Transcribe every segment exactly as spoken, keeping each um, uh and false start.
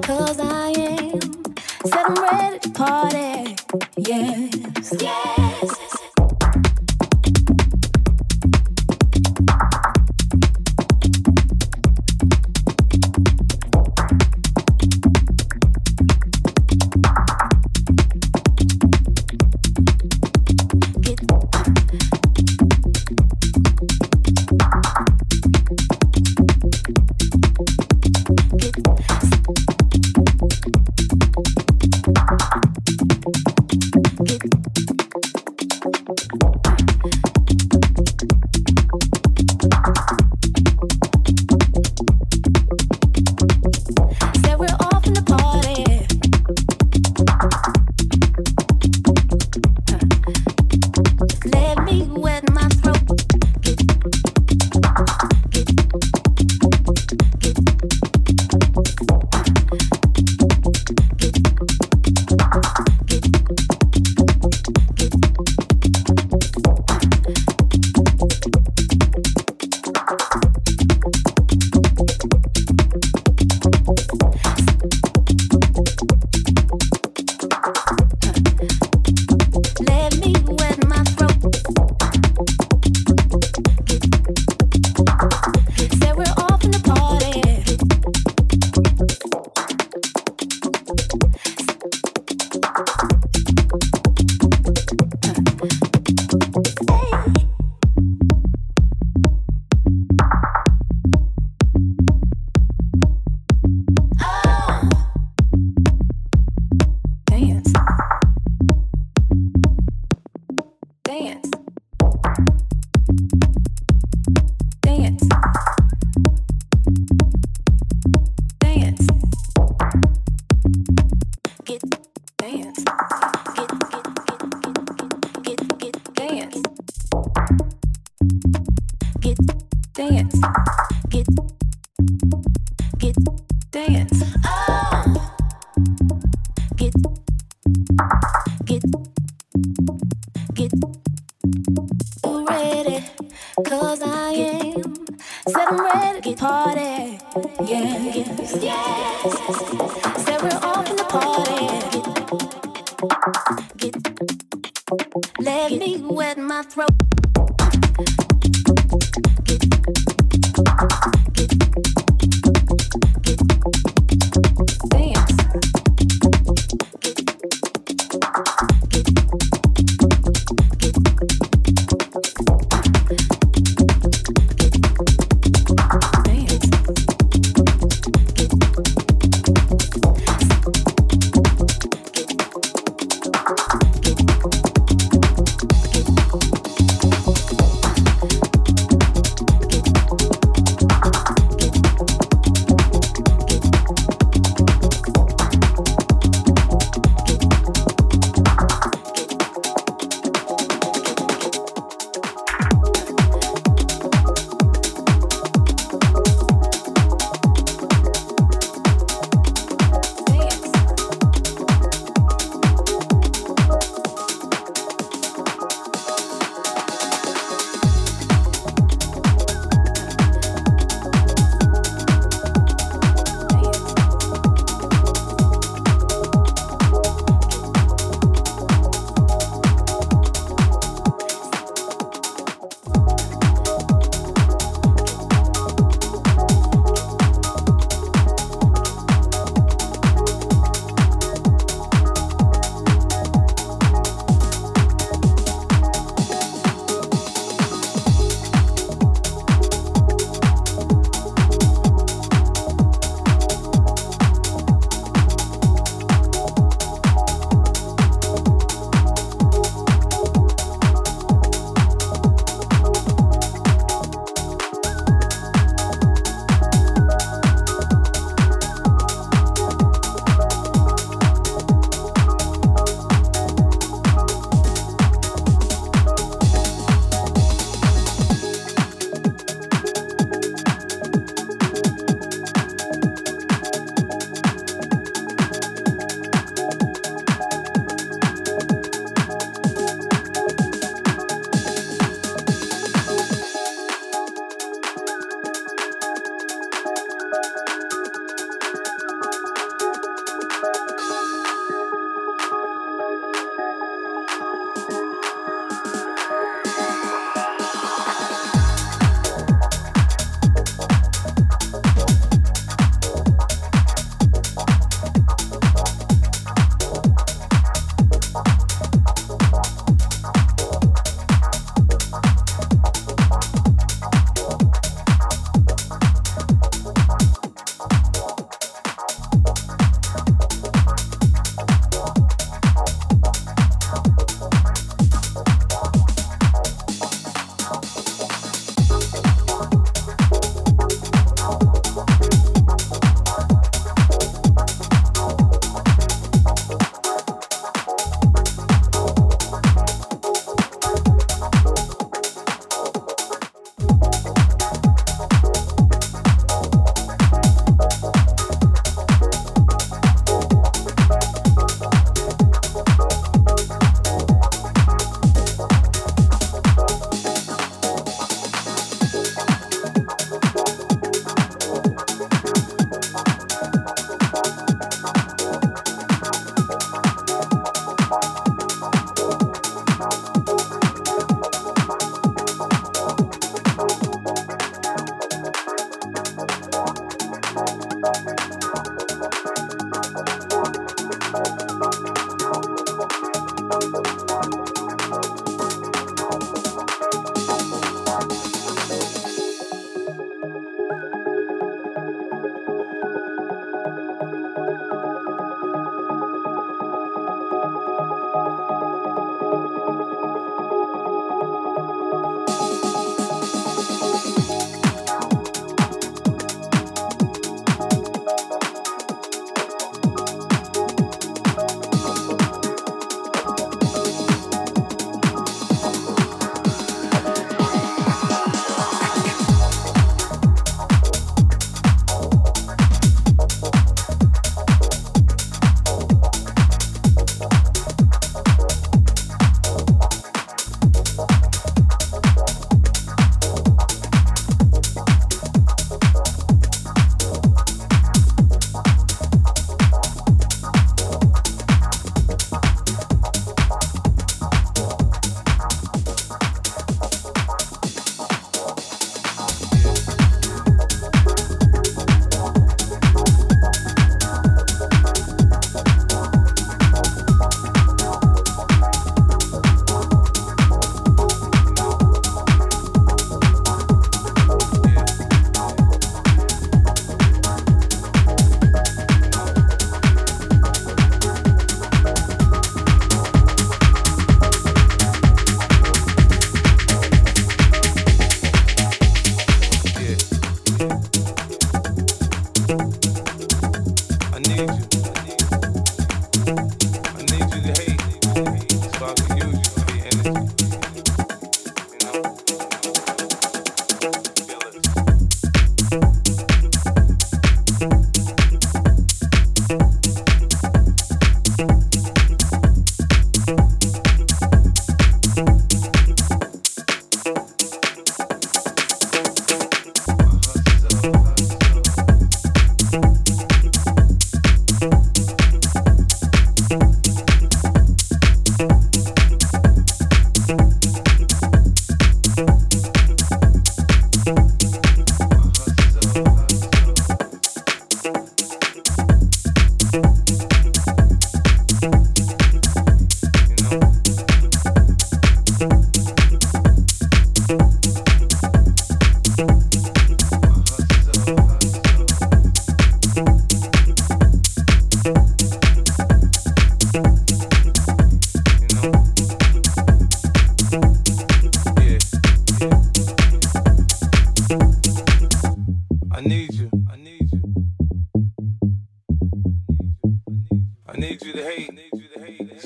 'cause I am set and ready to party. Yes, yes.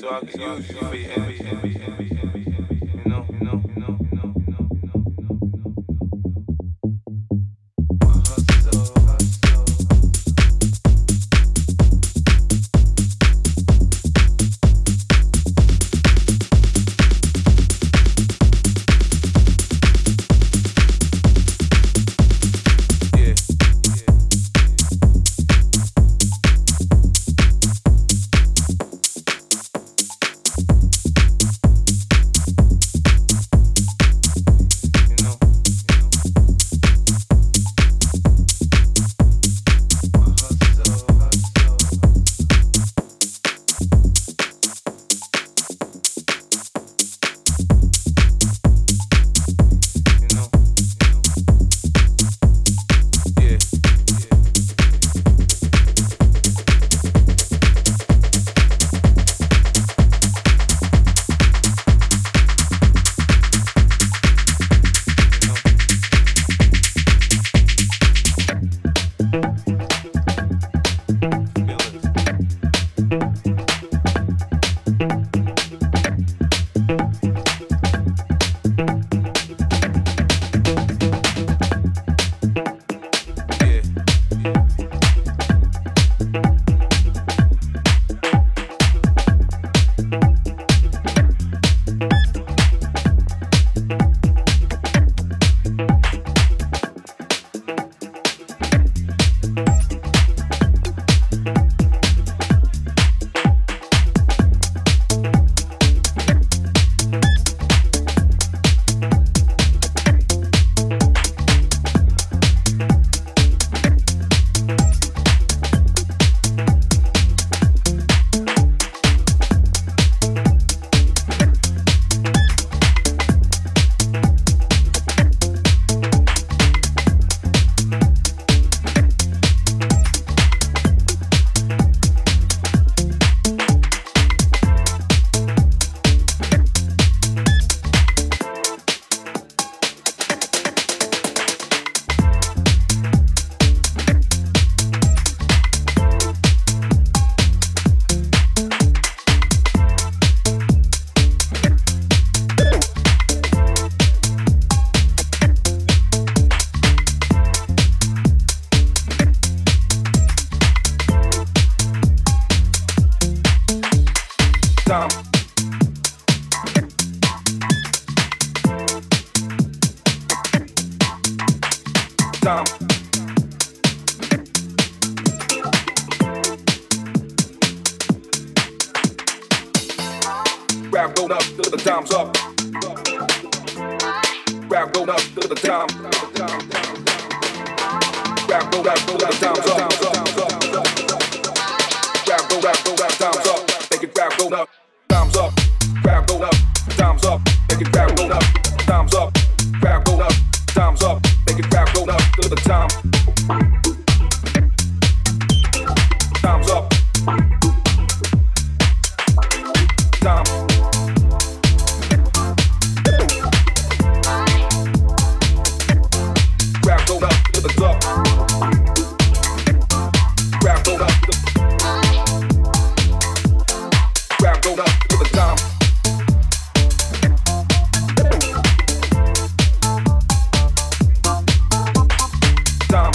so I can use you for your envy, envy, envy, envy, envy, you know, you know, you know, you know, you know, you know, you know, you know, you know. Down.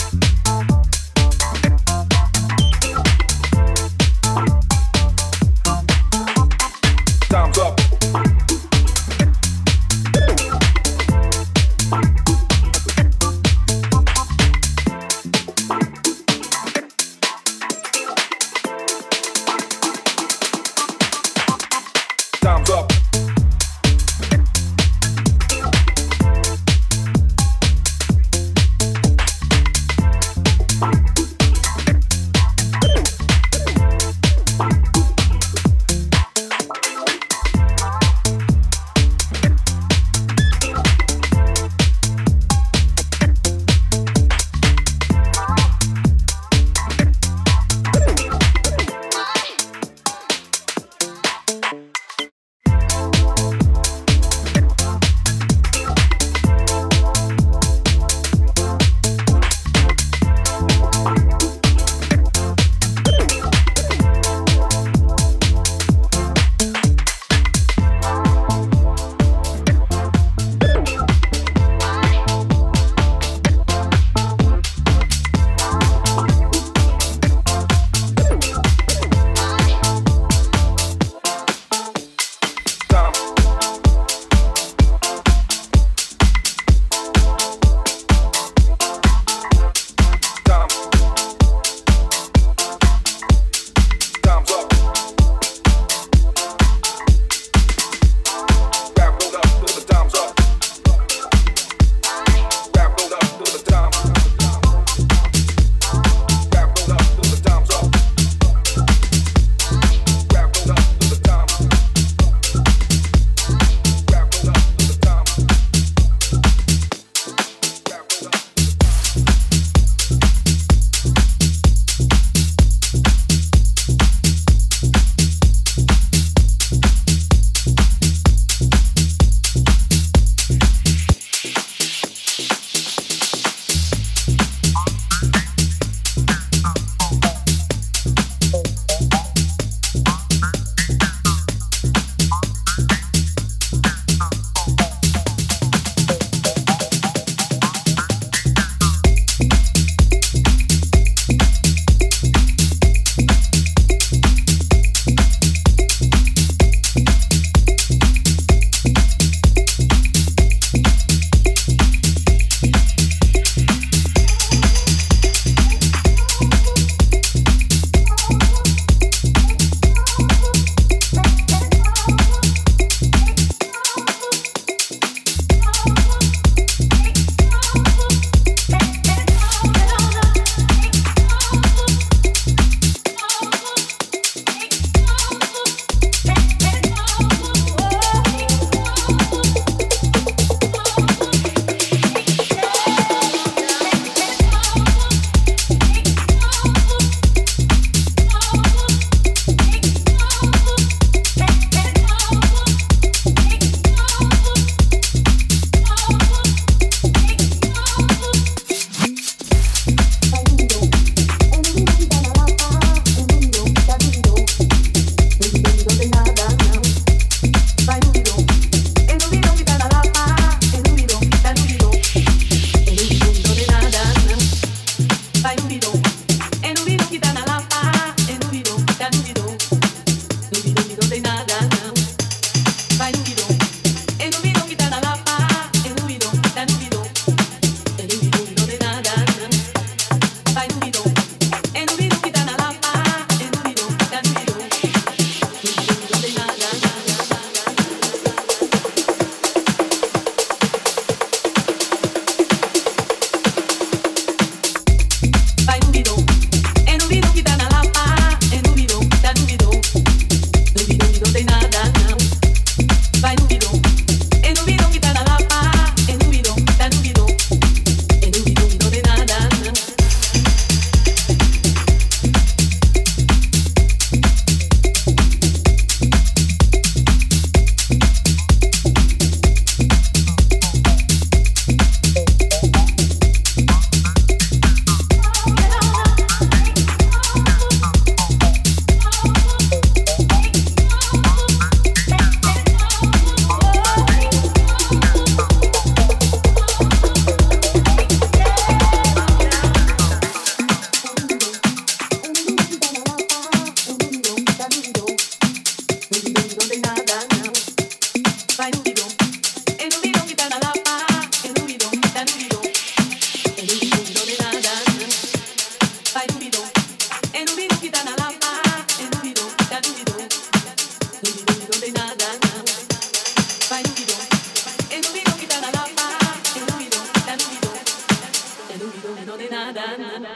no de nada, nada.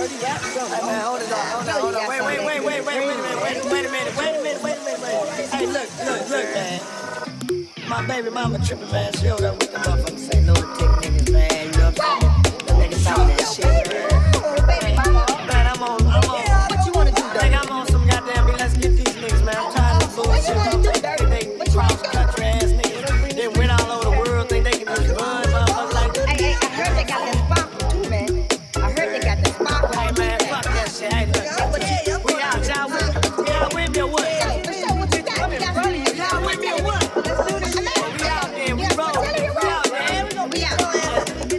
dirty rap song. Hey, man, hold it up, hold on, hold on. Wait, wait, wait, wait, wait, wait, wait, wait a minute, wait a minute, wait a minute, wait a minute. Hey, look, look, look, man. My baby mama tripping, man. She don't know what the motherfuckers say. No, the thick niggas, man. You know what I'm saying? The niggas talk that shit, man. Man, I'm on, I'm on. What you wanna do, though? Nigga, I'm on some goddamn me. Let's get these niggas, man. I'm tired of bullshit. What you wanna do, dirty nigga? What you wanna do? Country ass niggas. They went all over the world. Think they can just run, motherfuckers like that. Hey, hey, I heard they got that sparkle, too, man. I heard they got that sparkle. Hey, man, fuck that shit. Hey, look. We out, y'all with me. Y'all with me or what? For sure, what you got? I'm in front of you. Y'all with me or what? Let's do this. We out there. We roll. We out, man. We out.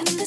Oh, yeah.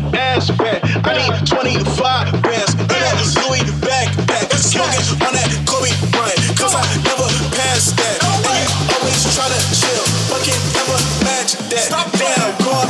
Louis ass back. I need twenty-five bands in that Louis backpack. Smoking on that Kobe blunt, cause I never passed that. And you always tryna chill, but can't ever match that. Stop damn, God.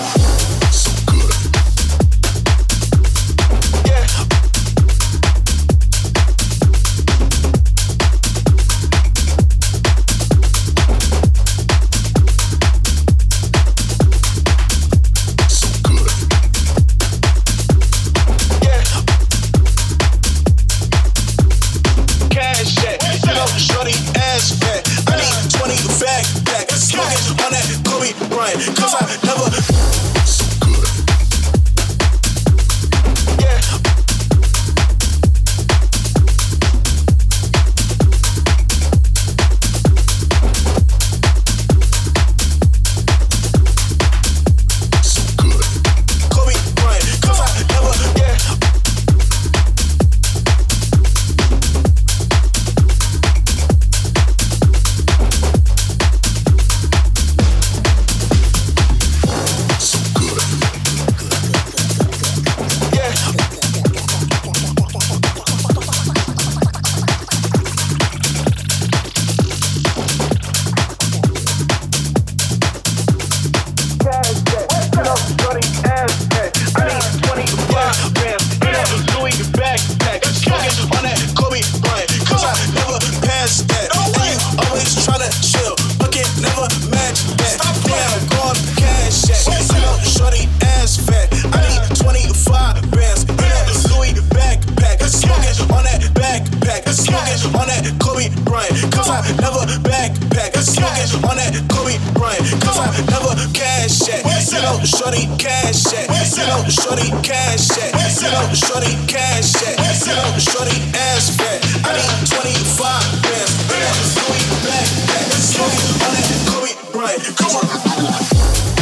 Come on.